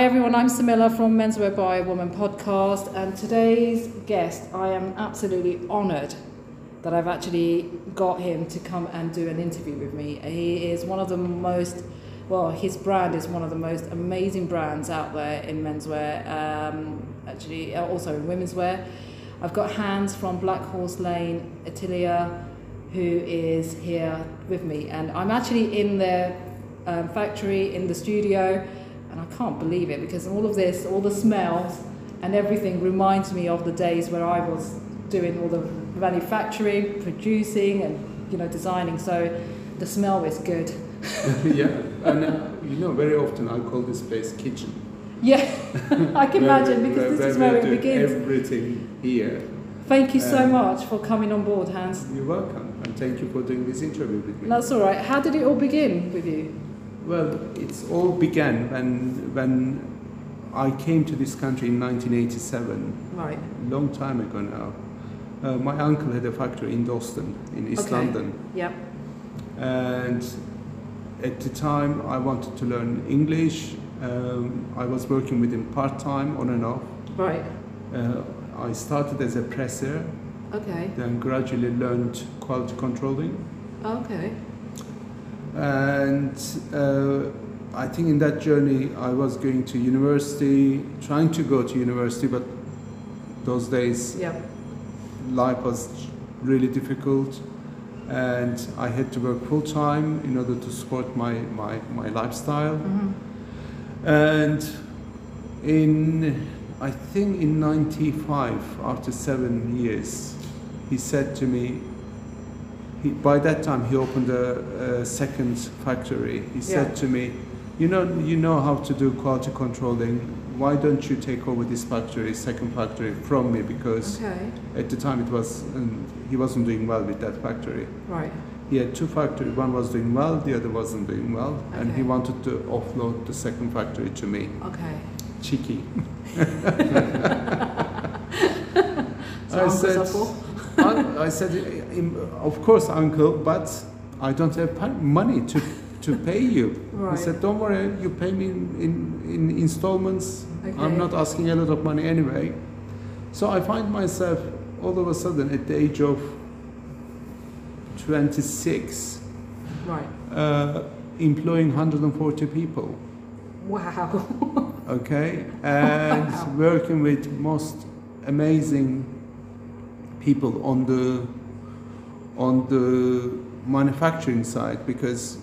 Hi everyone, I'm Samilla from Menswear by a Woman podcast, and today's guest, I am absolutely honoured that I've actually got him to come and do an interview with me. He is one of the most, well, his brand is one of the most amazing brands out there in menswear, actually also in women's wear. I've got Hans from Black Horse Lane Atelier who is here with me, and I'm actually in their factory, in the studio. And I can't believe it, because all of this, all the smells and everything reminds me of the days where I was doing all the manufacturing, producing and, you know, designing. So the smell is good. Yeah. And, you know, very often I call this place kitchen. Yeah, I can imagine, because this is where it begins. Everything here. Thank you so much for coming on board, Hans. You're welcome. And thank you for doing this interview with me. That's all right. How did it all begin with you? Well, it's all began when I came to this country in 1987. Right. Long time ago now. My uncle had a factory in Doston, in East London. Yep. And at the time, I wanted to learn English. I was working with him part-time, on and off. Right. I started as a presser. Okay. Then gradually learned quality controlling. Okay. And I think in that journey I was going to university, trying to go to university, but those days life was really difficult and I had to work full time in order to support my lifestyle. Mm-hmm. And I think in 95, after 7 years, he said to me, by that time, he opened a second factory. He said to me, you know how to do quality controlling. Why don't you take over this factory, second factory, from me? Because at the time, he wasn't doing well with that factory. Right. He had two factories. One was doing well, the other wasn't doing well. Okay. And he wanted to offload the second factory to me. Okay. Cheeky. I said, of course, uncle, but I don't have money to pay you. Right. He said, don't worry, you pay me in installments. Okay. I'm not asking a lot of money anyway. So I find myself all of a sudden at the age of 26, right, employing 140 people. Wow. Okay, and wow, working with most amazing people on the manufacturing side, because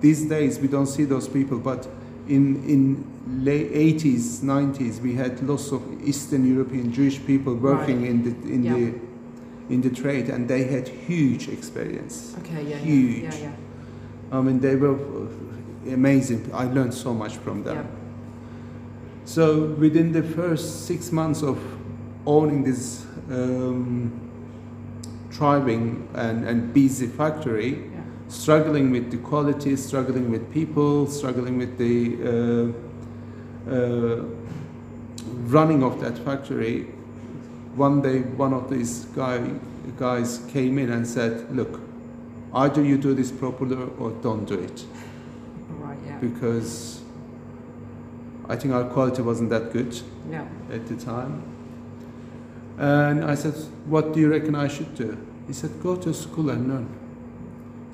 these days we don't see those people, but in late 80s, 90s we had lots of Eastern European Jewish people working in the trade, and they had huge experience. I mean, they were amazing. I learned so much from them. So within the first 6 months of owning this thriving and busy factory, struggling with the quality, struggling with people, struggling with the running of that factory, one day one of these guys came in and said, look, either you do this properly or don't do it. Right, yeah. Because I think our quality wasn't that good at the time. And I said, what do you reckon I should do? He said, go to school and learn.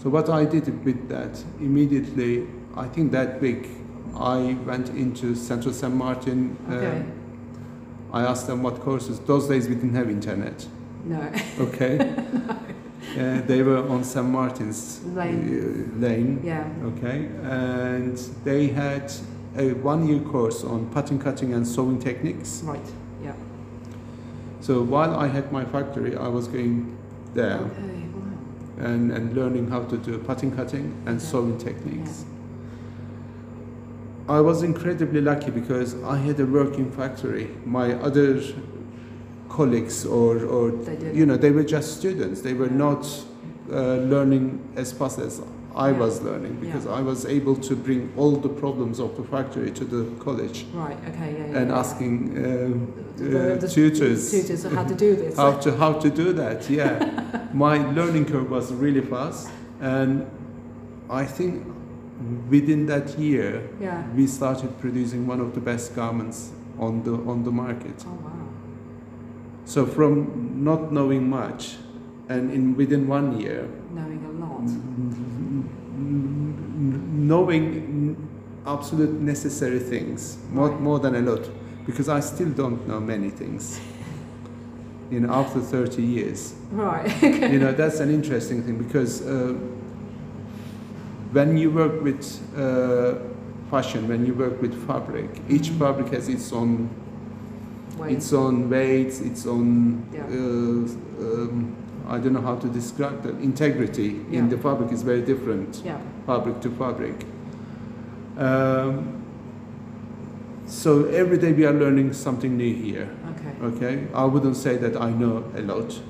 So what I did with that, immediately, I think that week, I went into Central Saint Martin. Okay. I asked them what courses. Those days we didn't have internet. No. Okay. No. They were on Saint Martin's lane. Yeah. Okay. And they had a 1 year course on pattern cutting and sewing techniques. Right. Yeah. So while I had my factory, I was going there and learning how to do pattern cutting and sewing techniques. Yeah. I was incredibly lucky because I had a working factory. My other colleagues they were just students. They were not learning as fast as I was learning, because I was able to bring all the problems of the factory to the college. Right. Okay. Yeah. And asking tutors how to do this. how to do that? Yeah. My learning curve was really fast, and I think within that year, yeah, we started producing one of the best garments on the market. Oh, wow. So from not knowing much, and within 1 year, knowing a lot, knowing absolute necessary things, more than a lot, because I still don't know many things. After 30 years, right? Okay. That's an interesting thing, because when you work with fashion, when you work with fabric, each fabric has its own weight, its own weights, its own. Yeah. I don't know how to describe that. Integrity, yeah, in the fabric is very different, yeah, fabric to fabric. So every day we are learning something new here. Okay. Okay. I wouldn't say that I know a lot,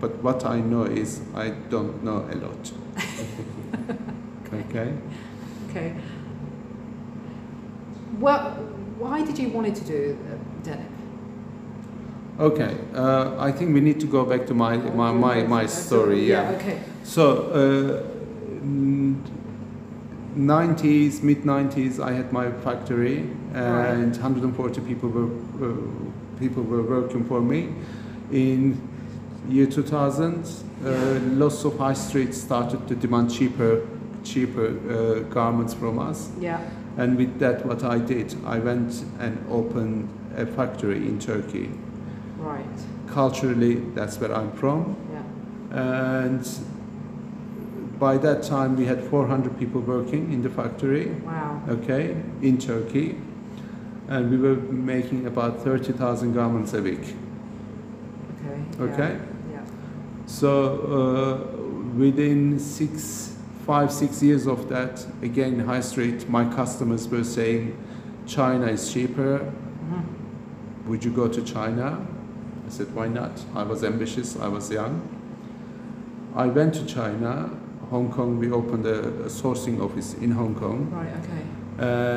but what I know is I don't know a lot. Okay. Okay. Well, why did you want to do denim? Okay, I think we need to go back to my story. Yeah. Yeah. Okay. So, mid 90s, I had my factory, and 140 people were working for me. In year 2000, lots of high streets started to demand cheaper garments from us. Yeah. And with that, what I did, I went and opened a factory in Turkey. Right. Culturally, that's where I'm from. Yeah. And by that time, we had 400 people working in the factory. Wow. Okay, in Turkey, and we were making about 30,000 garments a week. Okay. Okay. Yeah. Yeah. So within 5-6 years of that, again high street, my customers were saying, "China is cheaper. Mm-hmm. Would you go to China?" I said, "Why not?" I was ambitious. I was young. I went to China. Hong Kong, we opened a sourcing office in Hong Kong. Right, okay.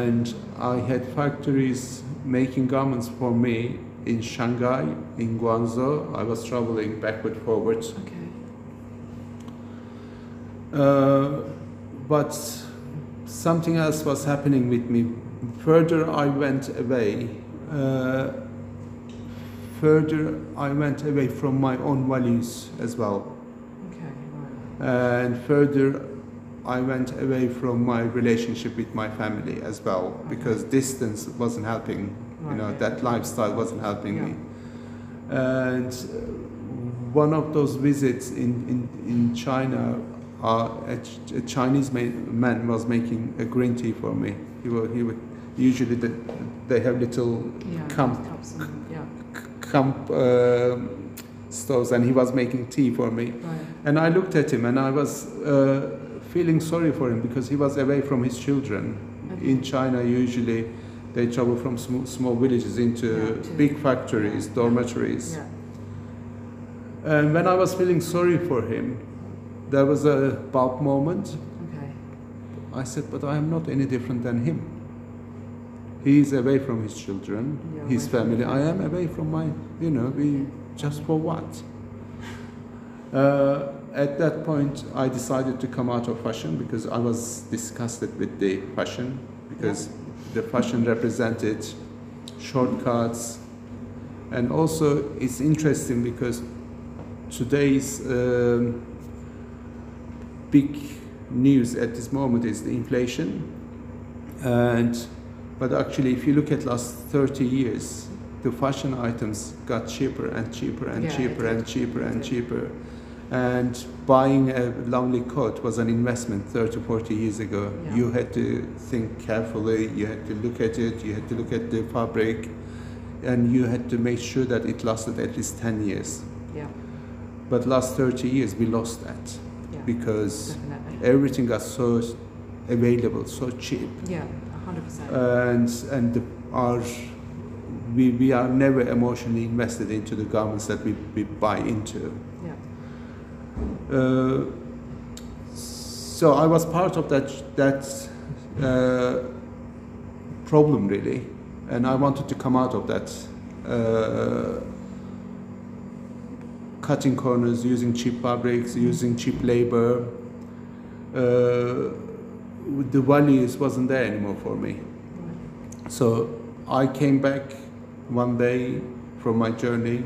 And I had factories making garments for me in Shanghai, in Guangzhou. I was traveling backward, forward. Okay. But something else was happening with me. Further I went away from my own values as well. And further, I went away from my relationship with my family as well, because distance wasn't helping. Right. That lifestyle wasn't helping, yeah, me. And one of those visits in China, a Chinese man was making a green tea for me. Usually they have little, yeah, stores, and he was making tea for me. Right. And I looked at him, and I was feeling sorry for him, because he was away from his children. Okay. In China, usually they travel from small villages into, yeah, big factories, dormitories. Yeah. And when I was feeling sorry for him, there was a bulb moment. Okay. I said, but I am not any different than him. He is away from his children, yeah, his family. I am away from my, just for what? At that point, I decided to come out of fashion, because I was disgusted with the fashion, because, yeah, the fashion represented shortcuts. And also, it's interesting because today's big news at this moment is the inflation. But actually, if you look at last 30 years, the fashion items got cheaper and cheaper and, yeah, cheaper and cheaper and cheaper. And buying a lovely coat was an investment 30, 40 years ago. Yeah. You had to think carefully, you had to look at it, you had to look at the fabric, and you had to make sure that it lasted at least 10 years. Yeah. But last 30 years, we lost that, yeah, because everything got so available, so cheap. Yeah, 100%. We are never emotionally invested into the garments that we buy into. Yeah. So I was part of that problem, really, and I wanted to come out of that, cutting corners, using cheap fabrics, using cheap labor. the values wasn't there anymore for me. So I came back one day from my journey.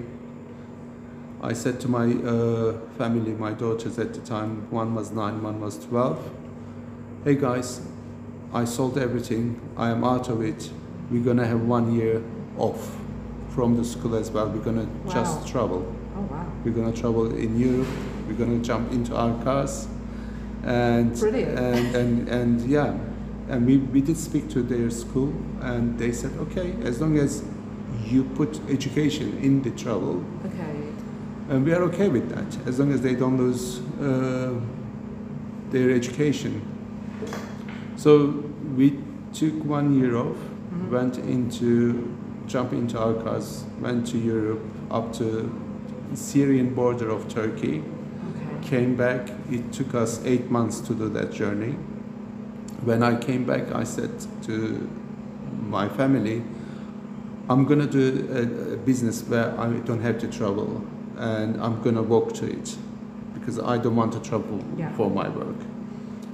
I said to my family, my daughters at the time, one was 9, one was 12, hey guys, I sold everything, I am out of it, we're gonna have 1 year off from the school as well, we're gonna just travel. Oh, wow. We're gonna travel in Europe, we're gonna jump into our cars, and yeah, and we did speak to their school, and they said, okay, as long as you put education in the travel, okay, and we are okay with that, as long as they don't lose their education. So we took 1 year off, mm-hmm. Jumped into our cars, went to Europe, up to the Syrian border of Turkey, okay, came back. It took us 8 months to do that journey. When I came back, I said to my family, I'm gonna do a business where I don't have to travel, and I'm gonna walk to it because I don't want to travel for my work.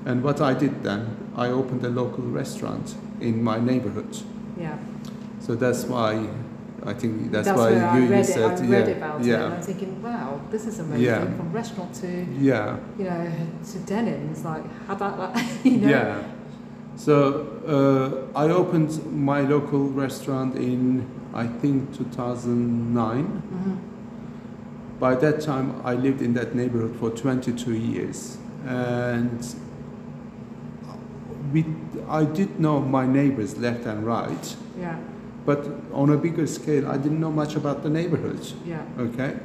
And what I did then, I opened a local restaurant in my neighborhood. Yeah. So that's why, I think that's why you said, I read about it and I'm thinking, wow, this is amazing, from restaurant to, you know, to denim, it's like, how about that, you know? Yeah. So I opened my local restaurant in, I think, 2009. Mm-hmm. By that time, I lived in that neighborhood for 22 years. And I did know my neighbors left and right. Yeah. But on a bigger scale, I didn't know much about the neighborhoods. Yeah. Okay.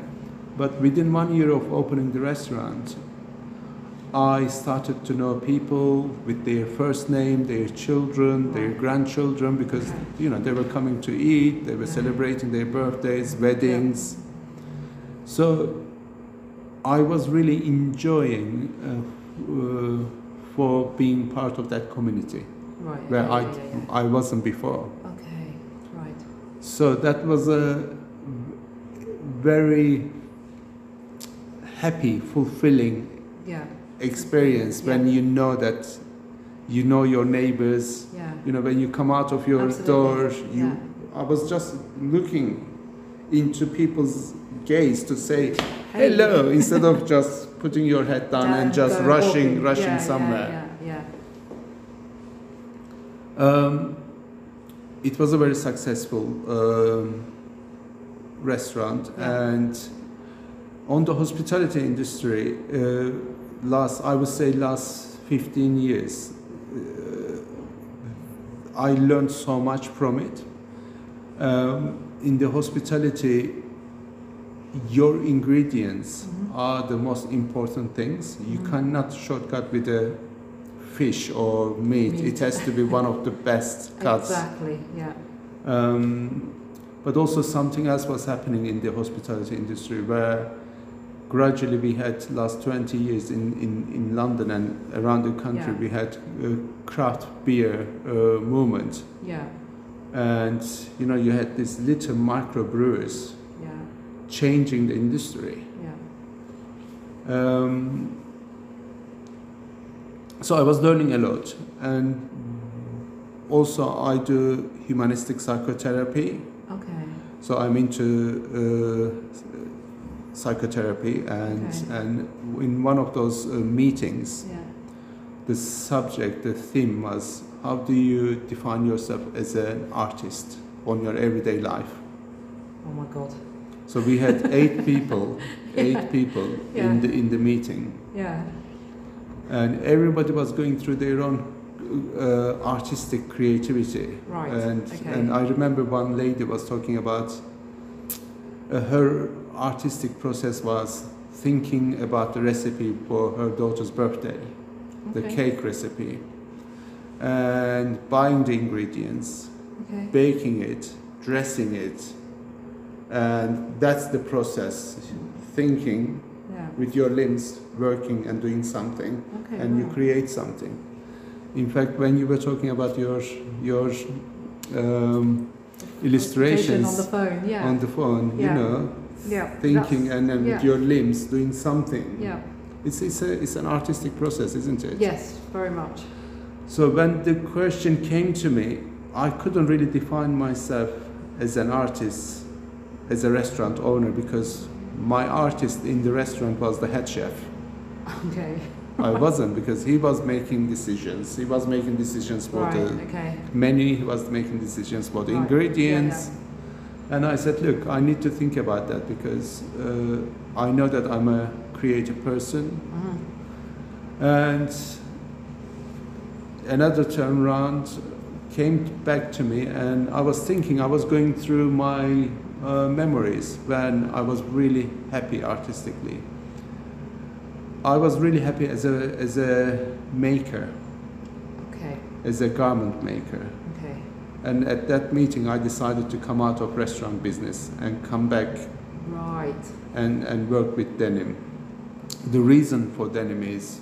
But within 1 year of opening the restaurant, I started to know people with their first name, their children, their grandchildren, because you know, they were coming to eat, they were celebrating their birthdays, weddings. So I was really enjoying for being part of that community, where I wasn't before. So that was a very happy, fulfilling experience when you know that you know your neighbors. Yeah. You know, when you come out of your door, I was just looking into people's gaze to say hello instead of just putting your head down and just rushing somewhere. Yeah, yeah. It was a very successful restaurant, and on the hospitality industry, last 15 years, I learned so much from it. In the hospitality, your ingredients are the most important things. You cannot shortcut with a fish or meat. It has to be one of the best cuts. Exactly, yeah. But also something else was happening in the hospitality industry, where gradually we had last 20 years in London and around the country, we had a craft beer movement. Yeah. And you know, you had these little microbrewers changing the industry. Yeah. So I was learning a lot, and also I do humanistic psychotherapy. Okay. So I'm into psychotherapy, and in one of those meetings, the subject, the theme was, how do you define yourself as an artist on your everyday life? Oh my God. So we had eight people in the meeting. Yeah. And everybody was going through their own artistic creativity. Right. And I remember one lady was talking about her artistic process was thinking about the recipe for her daughter's birthday, the cake recipe, and buying the ingredients, baking it, dressing it, and that's the process, thinking with your limbs, working and doing something, and you create something. In fact, when you were talking about your illustrations on the phone, you know, thinking and then with your limbs doing something. Yeah, it's an artistic process, isn't it? Yes, very much. So when the question came to me, I couldn't really define myself as an artist, as a restaurant owner, because my artist in the restaurant was the head chef. Okay. I wasn't, because he was making decisions. He was making decisions for the menu, he was making decisions for the ingredients. Yeah. And I said, look, I need to think about that, because I know that I'm a creative person. Uh-huh. And another turnaround came back to me, and I was thinking, I was going through my memories when I was really happy artistically. I was really happy as a maker, okay, as a garment maker. Okay. And at that meeting, I decided to come out of restaurant business and come back, right, and work with denim. The reason for denim is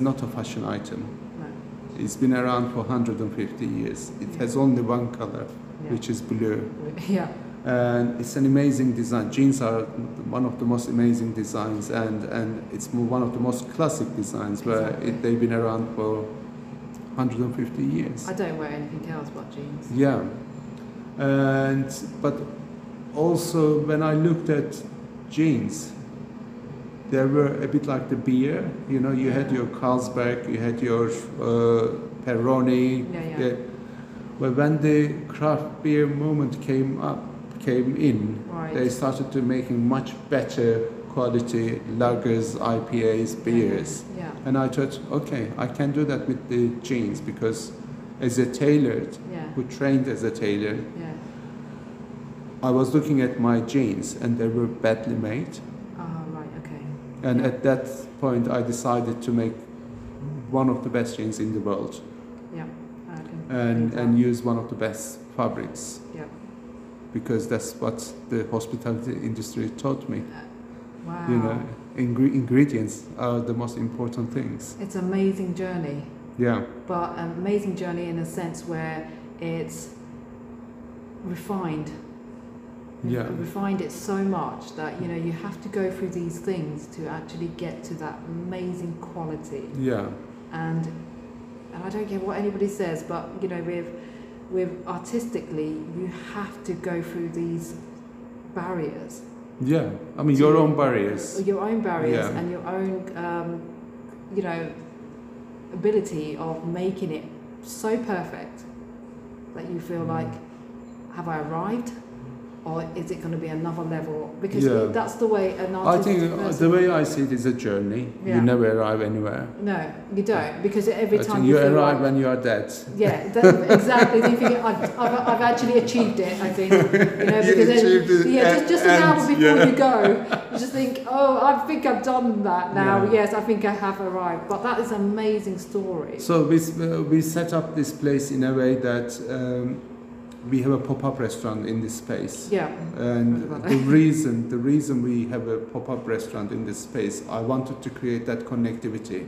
not a fashion item. No. It's been around for 150 years. It has only one color, which is blue. Yeah. And it's an amazing design. Jeans are one of the most amazing designs, and it's one of the most classic designs, where they've been around for 150 years. I don't wear anything else but jeans. Yeah. But also, when I looked at jeans, they were a bit like the beer. You know, you had your Carlsberg, you had your Peroni. Yeah, yeah. But when the craft beer movement came in, they started to making much better quality lagers, IPAs, beers. Yeah. Yeah. And I thought, okay, I can do that with the jeans, because as a tailor, who trained as a tailor, I was looking at my jeans and they were badly made. And at that point, I decided to make one of the best jeans in the world. Yeah. And use one of the best fabrics. Yeah. Because that's what the hospitality industry taught me. Wow. You know, ingredients are the most important things. It's an amazing journey. Yeah. But an amazing journey in a sense where it's refined. Yeah. Refined it so much that, you know, you have to go through these things to actually get to that amazing quality. Yeah. And I don't care what anybody says, but, you know, with artistically, you have to go through these barriers. Yeah, I mean, your own barriers. Your own barriers and your own, you know, ability of making it so perfect that you feel like, have I arrived? Or is it going to be another level? Because that's the way an artist... I think the way I see it is a journey. Yeah. You never arrive anywhere. No, you don't. Because every time you arrive like, when you are dead. Yeah, exactly. You think, I've actually achieved it, I think. You know, just an hour before you go, you just think, oh, I think I've done that now. Yeah. Yes, I think I have arrived. But that is an amazing story. So we set up this place in a way that... we have a pop-up restaurant in this space. Yeah. And the reason we have a pop-up restaurant in this space, I wanted to create that connectivity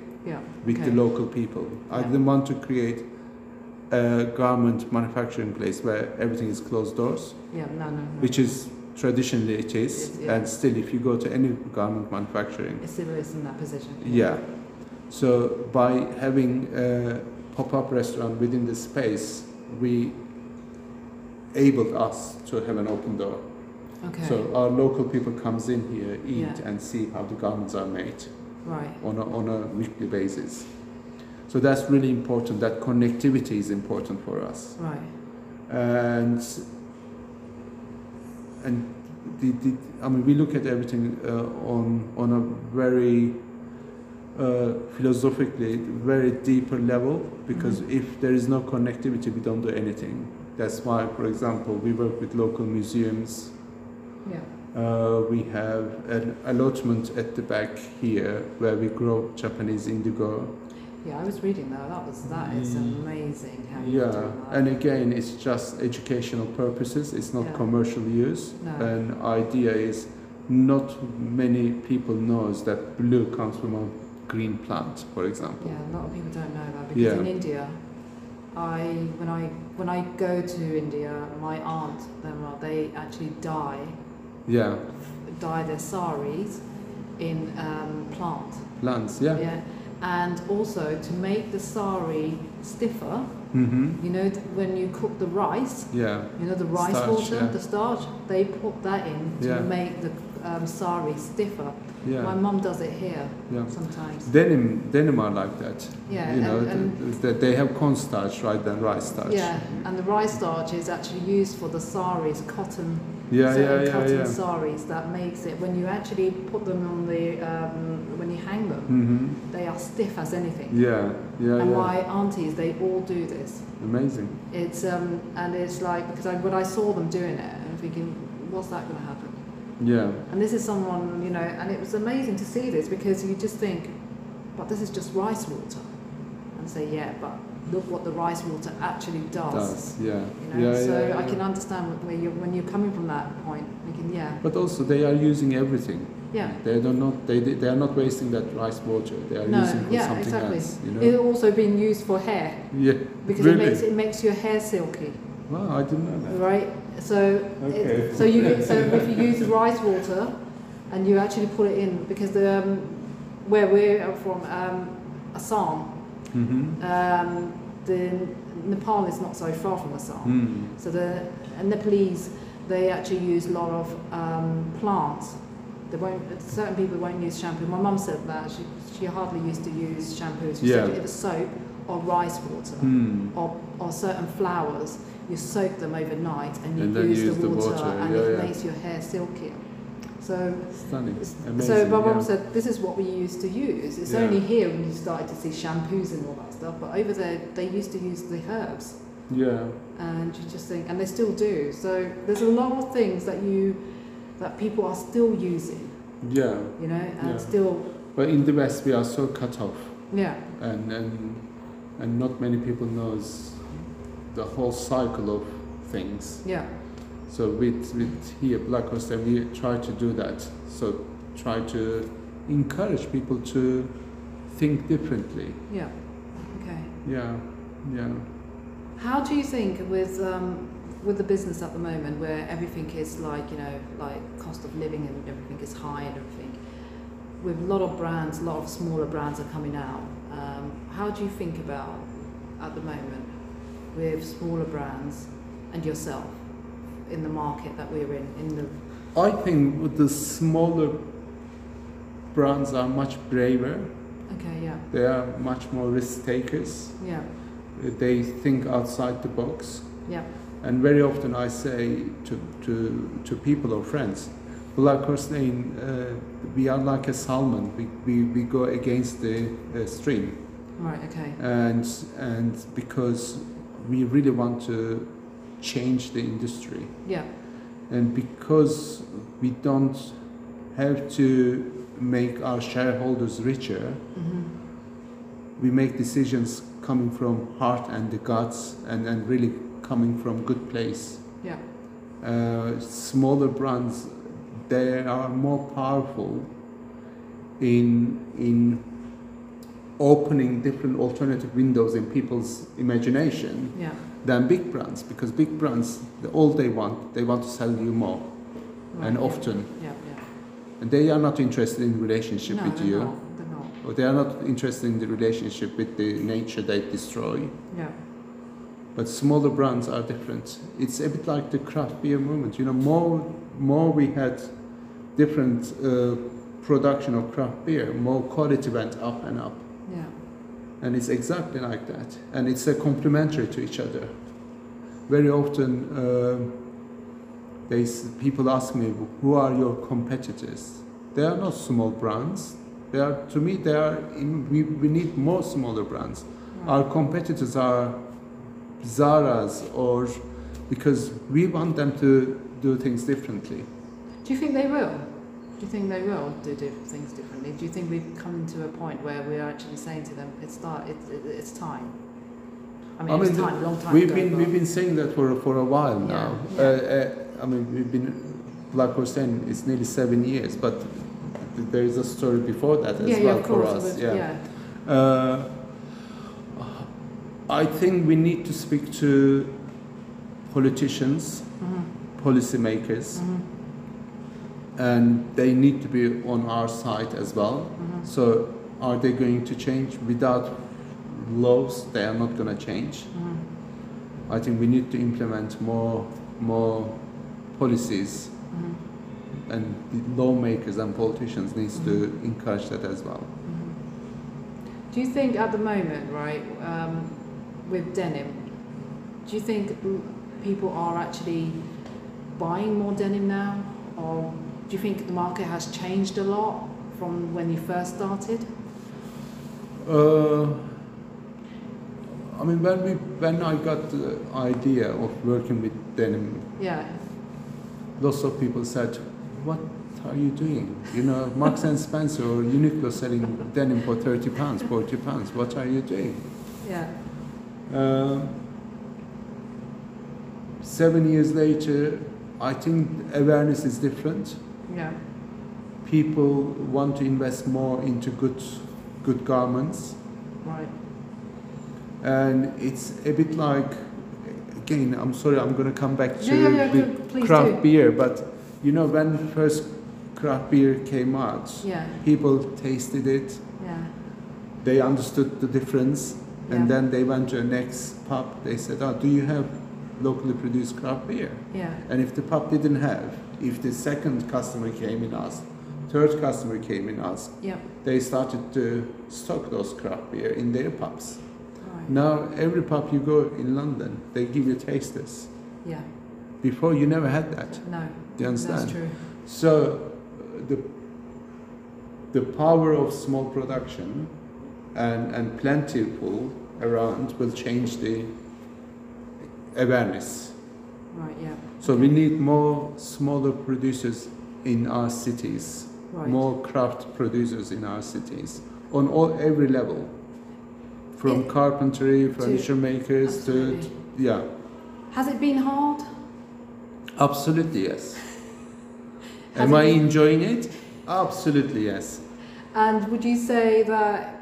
with the local people. Yeah. I didn't want to create a garment manufacturing place where everything is closed doors. Yeah, no. Which is traditionally it is and still, if you go to any garment manufacturing, it still is in that position. Yeah. So by having a pop-up restaurant within the space, we enabled us to have an open door. Okay. So our local people comes in here, eat and see how the garments are made on a weekly basis. So that's really important. That connectivity is important for us. Right. And I mean, we look at everything on a very philosophically very deeper level, because if there is no connectivity, we don't do anything. That's why, for example, we work with local museums. Yeah. We have an allotment at the back here where we grow Japanese indigo. Yeah, I was reading that. That is amazing how you do that. And again, it's just educational purposes. It's not commercial use. No. And idea is, not many people knows that blue comes from a green plant, for example. Yeah, a lot of people don't know that, because in India, when I go to India, my aunt, they actually dye their saris in plants. Yeah. and also to make the sari stiffer. Mm-hmm. You know, when you cook the rice, yeah, you know, the rice starch, water, yeah, the starch, they put that in to, yeah, make the sari stiffer. Yeah. My mum does it here, yeah, sometimes. Denim are like that. Yeah, you know, and they have cornstarch rather than rice starch. Yeah, and the rice starch is actually used for the saris, cotton. Yeah, yeah, yeah, cotton, yeah, saris. That makes it, when you actually put them on the when you hang them, mm-hmm, they are stiff as anything. Yeah, yeah. And yeah, my aunties, they all do this. Amazing. It's and it's like, because when I saw them doing it, I'm thinking, what's that going to happen? Yeah. And this is someone, you know, and it was amazing to see this, because you just think, but this is just rice water, and say, yeah, but look what the rice water actually does. Yeah. You know? Yeah, so yeah, I can understand where you, when you're coming from that point, thinking, yeah. But also they are using everything. Yeah. They are not wasting that rice water. They are using it for something else. You know? It's also being used for hair. Yeah. Because really? it makes your hair silky. Wow, I didn't know that. Right. So, okay, so if you use rice water, and you actually put it in, because the where we're from, Assam, mm-hmm, the Nepal is not so far from Assam. Mm. So the Nepalese, they actually use a lot of plants. They won't. Certain people won't use shampoo. My mum said that she hardly used to use shampoo. She, yeah, said it was soap or rice water, mm, or certain flowers. You soak them overnight and you use the water and, yeah, it, yeah, makes your hair silkier. So, stunning. Amazing, so my mum, yeah, said, this is what we used to use. It's, yeah, only here when you started to see shampoos and all that stuff, but over there they used to use the herbs. Yeah. And you just think, and they still do. So there's a lot of things that people are still using. Yeah. You know, and, yeah, still. But in the West we are so cut off. Yeah. And not many people knows the whole cycle of things. Yeah. So with here Black Horse, we try to do that. So try to encourage people to think differently. Yeah. Okay. Yeah. Yeah. How do you think with the business at the moment, where everything is like, you know, like cost of living and everything is high and everything, with a lot of brands, a lot of smaller brands are coming out. How do you think about at the moment? With smaller brands and yourself in the market that we're in. I think the smaller brands are much braver. Okay, yeah. They are much more risk takers. Yeah. They think outside the box. Yeah. And very often I say to people or friends, Black Horse Lane, we are like a salmon. We go against the stream. Right. Okay. And because we really want to change the industry. Yeah. And because we don't have to make our shareholders richer, mm-hmm, we make decisions coming from heart and the guts and really coming from good place. Yeah. Smaller brands, they are more powerful in opening different alternative windows in people's imagination, yeah, than big brands, because big brands, all they want to sell you more, right, and, yeah, often, yeah, yeah, and they are not interested in relationship with you. They're not. Or they are not interested in the relationship with the nature they destroy. Yeah. But smaller brands are different. It's a bit like the craft beer movement. You know, more we had different production of craft beer, more quality went up and up. Yeah. And it's exactly like that. And it's complementary to each other. Very often, people ask me, who are your competitors? They are not small brands. They are, to me, they are. We need more smaller brands. Right. Our competitors are Zara's, or because we want them to do things differently. Do you think they will? Do you think they will do things differently? Do you think we've come to a point where we are actually saying to them, it's time? I mean it's time, long time. We've been saying that for a while, yeah, now. Yeah. I mean, we've been Black Horse Lane, it's nearly 7 years, but there is a story before that as, yeah, well, yeah, for us. Yeah. Yeah. I think we need to speak to politicians, mm-hmm, policymakers. Mm-hmm. And they need to be on our side as well. Mm-hmm. So Are they going to change? Without laws, they are not going to change. I think we need to implement more policies, and the lawmakers and politicians needs to encourage that as well. Do you think at the moment, right, with denim, do you think people are actually buying more denim now, or do you think the market has changed a lot from when you first started? I mean, when I got the idea of working with denim, yeah, lots of people said, "What are you doing? You know, Marks and Spencer or Uniqlo selling denim for £30, £40. What are you doing?" Yeah. 7 years later, I think awareness is different. Yeah. People want to invest more into good garments. Right. And it's a bit like, again, I'm sorry, I'm going to come back to the craft beer, but you know, when first craft beer came out, yeah, people tasted it, yeah, they understood the difference, and yeah, then they went to the next pub, they said, "Oh, do you have locally produced craft beer?" Yeah. And if the pub didn't have, if the second customer came and asked, third customer came and asked, yeah, they started to stock those craft beer in their pubs. Now every pub you go in London, they give you tasters. Yeah. Before you never had that. No. Do you understand? That's true. So the power of small production and plentiful around will change the awareness. Right. Yeah. So we need more smaller producers in our cities. Right. More craft producers in our cities on every level. From carpentry, furniture makers, absolutely, to, yeah. Has it been hard? Absolutely, yes. Am I enjoying it? Absolutely, yes. And would you say that,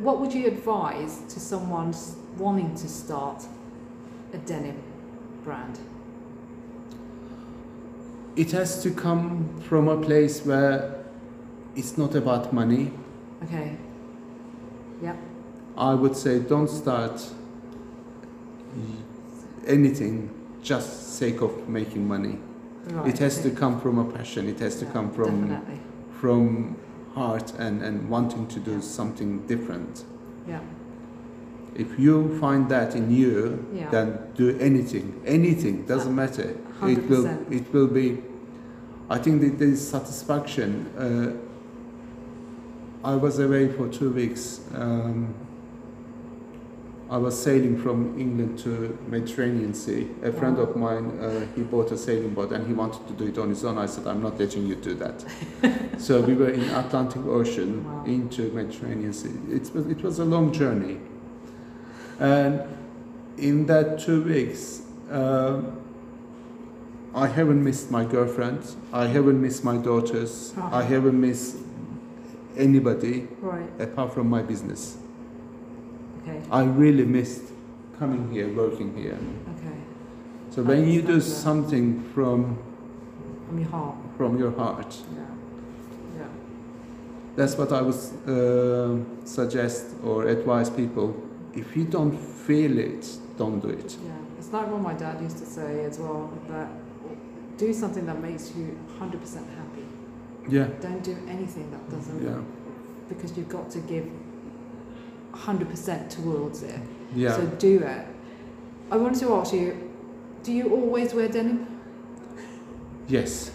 what would you advise to someone wanting to start a denim brand? It has to come from a place where it's not about money. Okay, yeah. I would say don't start anything just sake of making money. Right, it has to come from a passion. It has to come from definitely, from heart and wanting to do something different. Yeah. If you find that in you, yeah, then do anything. Anything doesn't matter. 100%. It will be. I think that there is satisfaction. I was away for 2 weeks. I was sailing from England to Mediterranean Sea. A friend of mine, he bought a sailing boat and he wanted to do it on his own. I said, "I'm not letting you do that." So we were in Atlantic Ocean, wow, into Mediterranean Sea. It was a long journey. And in that 2 weeks, I haven't missed my girlfriend. I haven't missed my daughters. Oh. I haven't missed anybody, right, apart from my business. Okay. I really missed coming here, working here. Okay. So when you do something from your heart, yeah, yeah, that's what I would suggest or advise people. If you don't feel it, don't do it. Yeah, it's like what my dad used to say as well, that do something that makes you 100% happy. Yeah. Don't do anything that doesn't. Yeah. Because you've got to give 100% towards it. Yeah. So do it. I wanted to ask you, do you always wear denim? Yes.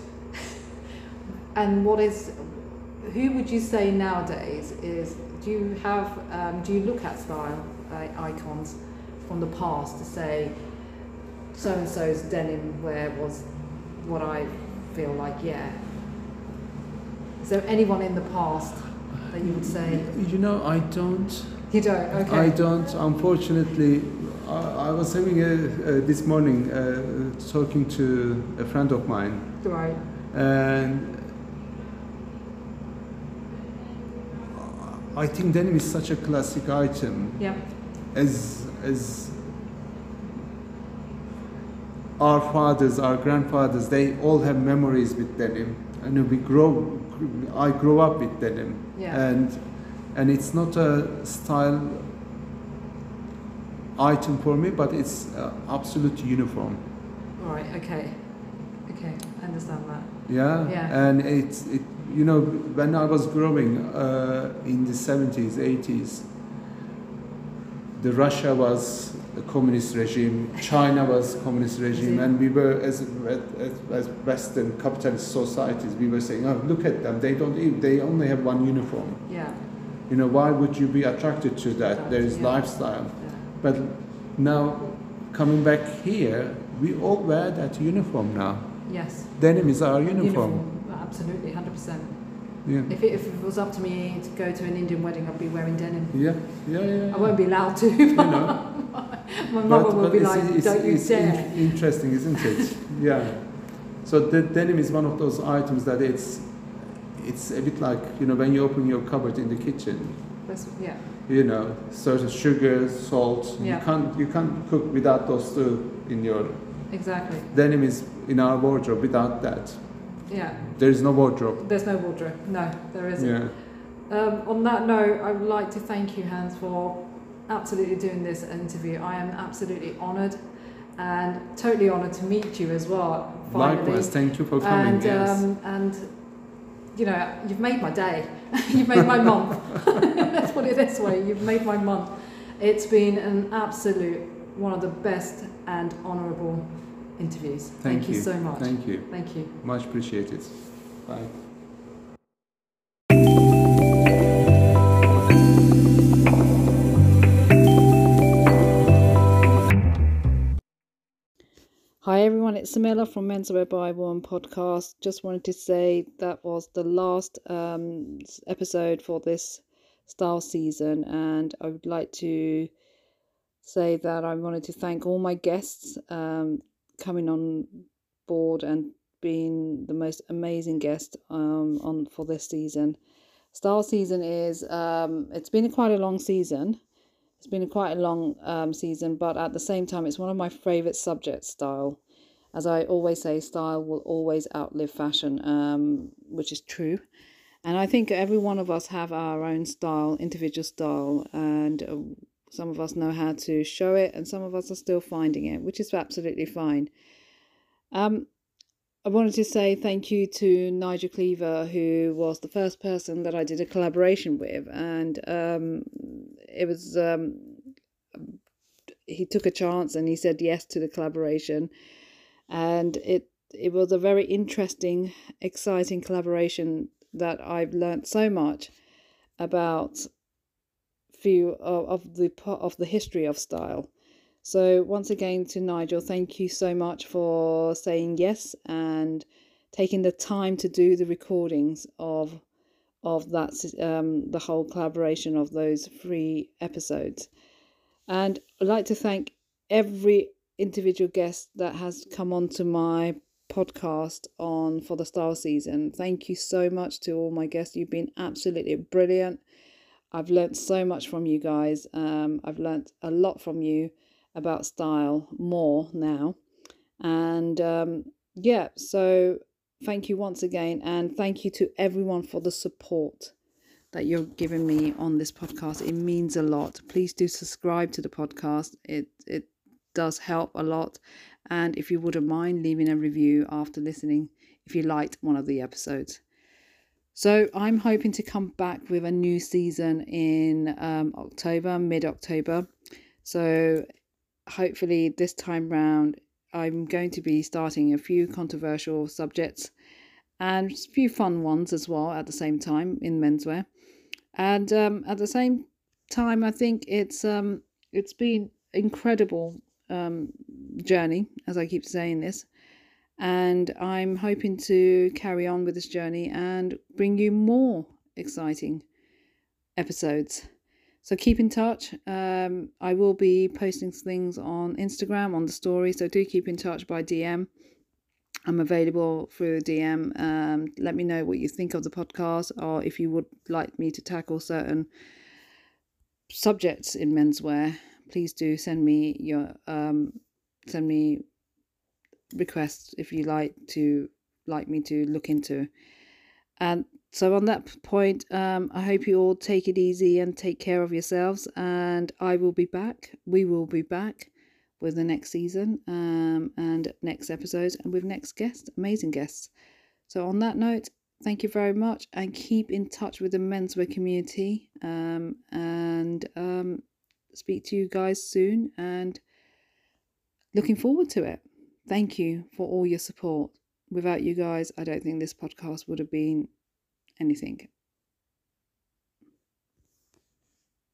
And who would you say nowadays is, do you look at style icons from the past to say, so-and-so's denim wear was what I feel like, yeah? Is there anyone in the past that you would say? You know, I don't. You don't, okay. I don't, unfortunately. I was having this morning, talking to a friend of mine. Right. And I think denim is such a classic item. Yeah. As our fathers, our grandfathers, they all have memories with denim. I know I grew up with denim, yeah, and and it's not a style item for me, but it's absolute uniform. All right. Okay, I understand that. Yeah. And it you know, when I was growing in the 70s, 80s, the Russia was a communist regime, China was a communist regime, and we were, as Western capitalist societies, we were saying, oh, look at them, they don't eat, they only have one uniform. Yeah. You know, why would you be attracted to that? There is lifestyle. Yeah. But now, coming back here, we all wear that uniform now. Yes. Denim is our uniform. Absolutely, 100%. Yeah. If it was up to me to go to an Indian wedding, I'd be wearing denim. Yeah. I won't be allowed to. You know. My mother will be like, don't you dare. Interesting, isn't it? Yeah. So the denim is one of those items that it's a bit like, you know, when you open your cupboard in the kitchen. Yeah. You know, certain sugar, salt. Yeah. You can't cook without those two in your. Exactly. Denim is in our wardrobe. Without that, yeah, there is no wardrobe. There's no wardrobe. No, there isn't. Yeah. On that note, I would like to thank you, Hans, for absolutely doing this interview. I am absolutely honoured and totally honoured to meet you as well. Finally. Likewise, thank you for coming. And, yes. And you know, you've made my day. You've made my month. Let's put it this way: you've made my month. It's been an absolute one of the best and honourable interviews. Thank you so much. Thank you. Thank you. Much appreciated. Bye. Hi everyone, it's Samila from Menswear by a Woman podcast. Just wanted to say that was the last episode for this style season, and I would like to say that I wanted to thank all my guests coming on board and being the most amazing guest on for this season. Style season is it's been quite a long season. It's been quite a long season, but at the same time, it's one of my favourite subjects, style. As I always say, style will always outlive fashion, which is true. And I think every one of us have our own style, individual style, and some of us know how to show it, and some of us are still finding it, which is absolutely fine. I wanted to say thank you to Nigel Cleaver, who was the first person that I did a collaboration with, and it was he took a chance and he said yes to the collaboration, and it was a very interesting, exciting collaboration that I've learnt so much about the history of style. So once again to Nigel, thank you so much for saying yes and taking the time to do the recordings of that the whole collaboration of those 3 episodes. And I'd like to thank every individual guest that has come onto my podcast for the style season. Thank you so much to all my guests. You've been absolutely brilliant. I've learnt so much from you guys. I've learnt a lot from you about style more now, and yeah, so thank you once again, and thank you to everyone for the support that you're giving me on this podcast. It means a lot. Please do subscribe to the podcast. It does help a lot, and if you wouldn't mind leaving a review after listening if you liked one of the episodes. So I'm hoping to come back with a new season in mid-October. So hopefully this time round, I'm going to be starting a few controversial subjects and a few fun ones as well at the same time in menswear. And at the same time, I think it's been incredible journey, as I keep saying this. And I'm hoping to carry on with this journey and bring you more exciting episodes. So keep in touch. I will be posting things on Instagram, on the story. So do keep in touch by DM. I'm available through DM. Let me know what you think of the podcast, or if you would like me to tackle certain subjects in menswear. Please do send me your requests if you like me to look into. And So on that point, I hope you all take it easy and take care of yourselves, and I will be back. We will be back with the next season and next episodes, and with next guests, amazing guests. So on that note, thank you very much, and keep in touch with the menswear community, and speak to you guys soon, and looking forward to it. Thank you for all your support. Without you guys, I don't think this podcast would have been anything.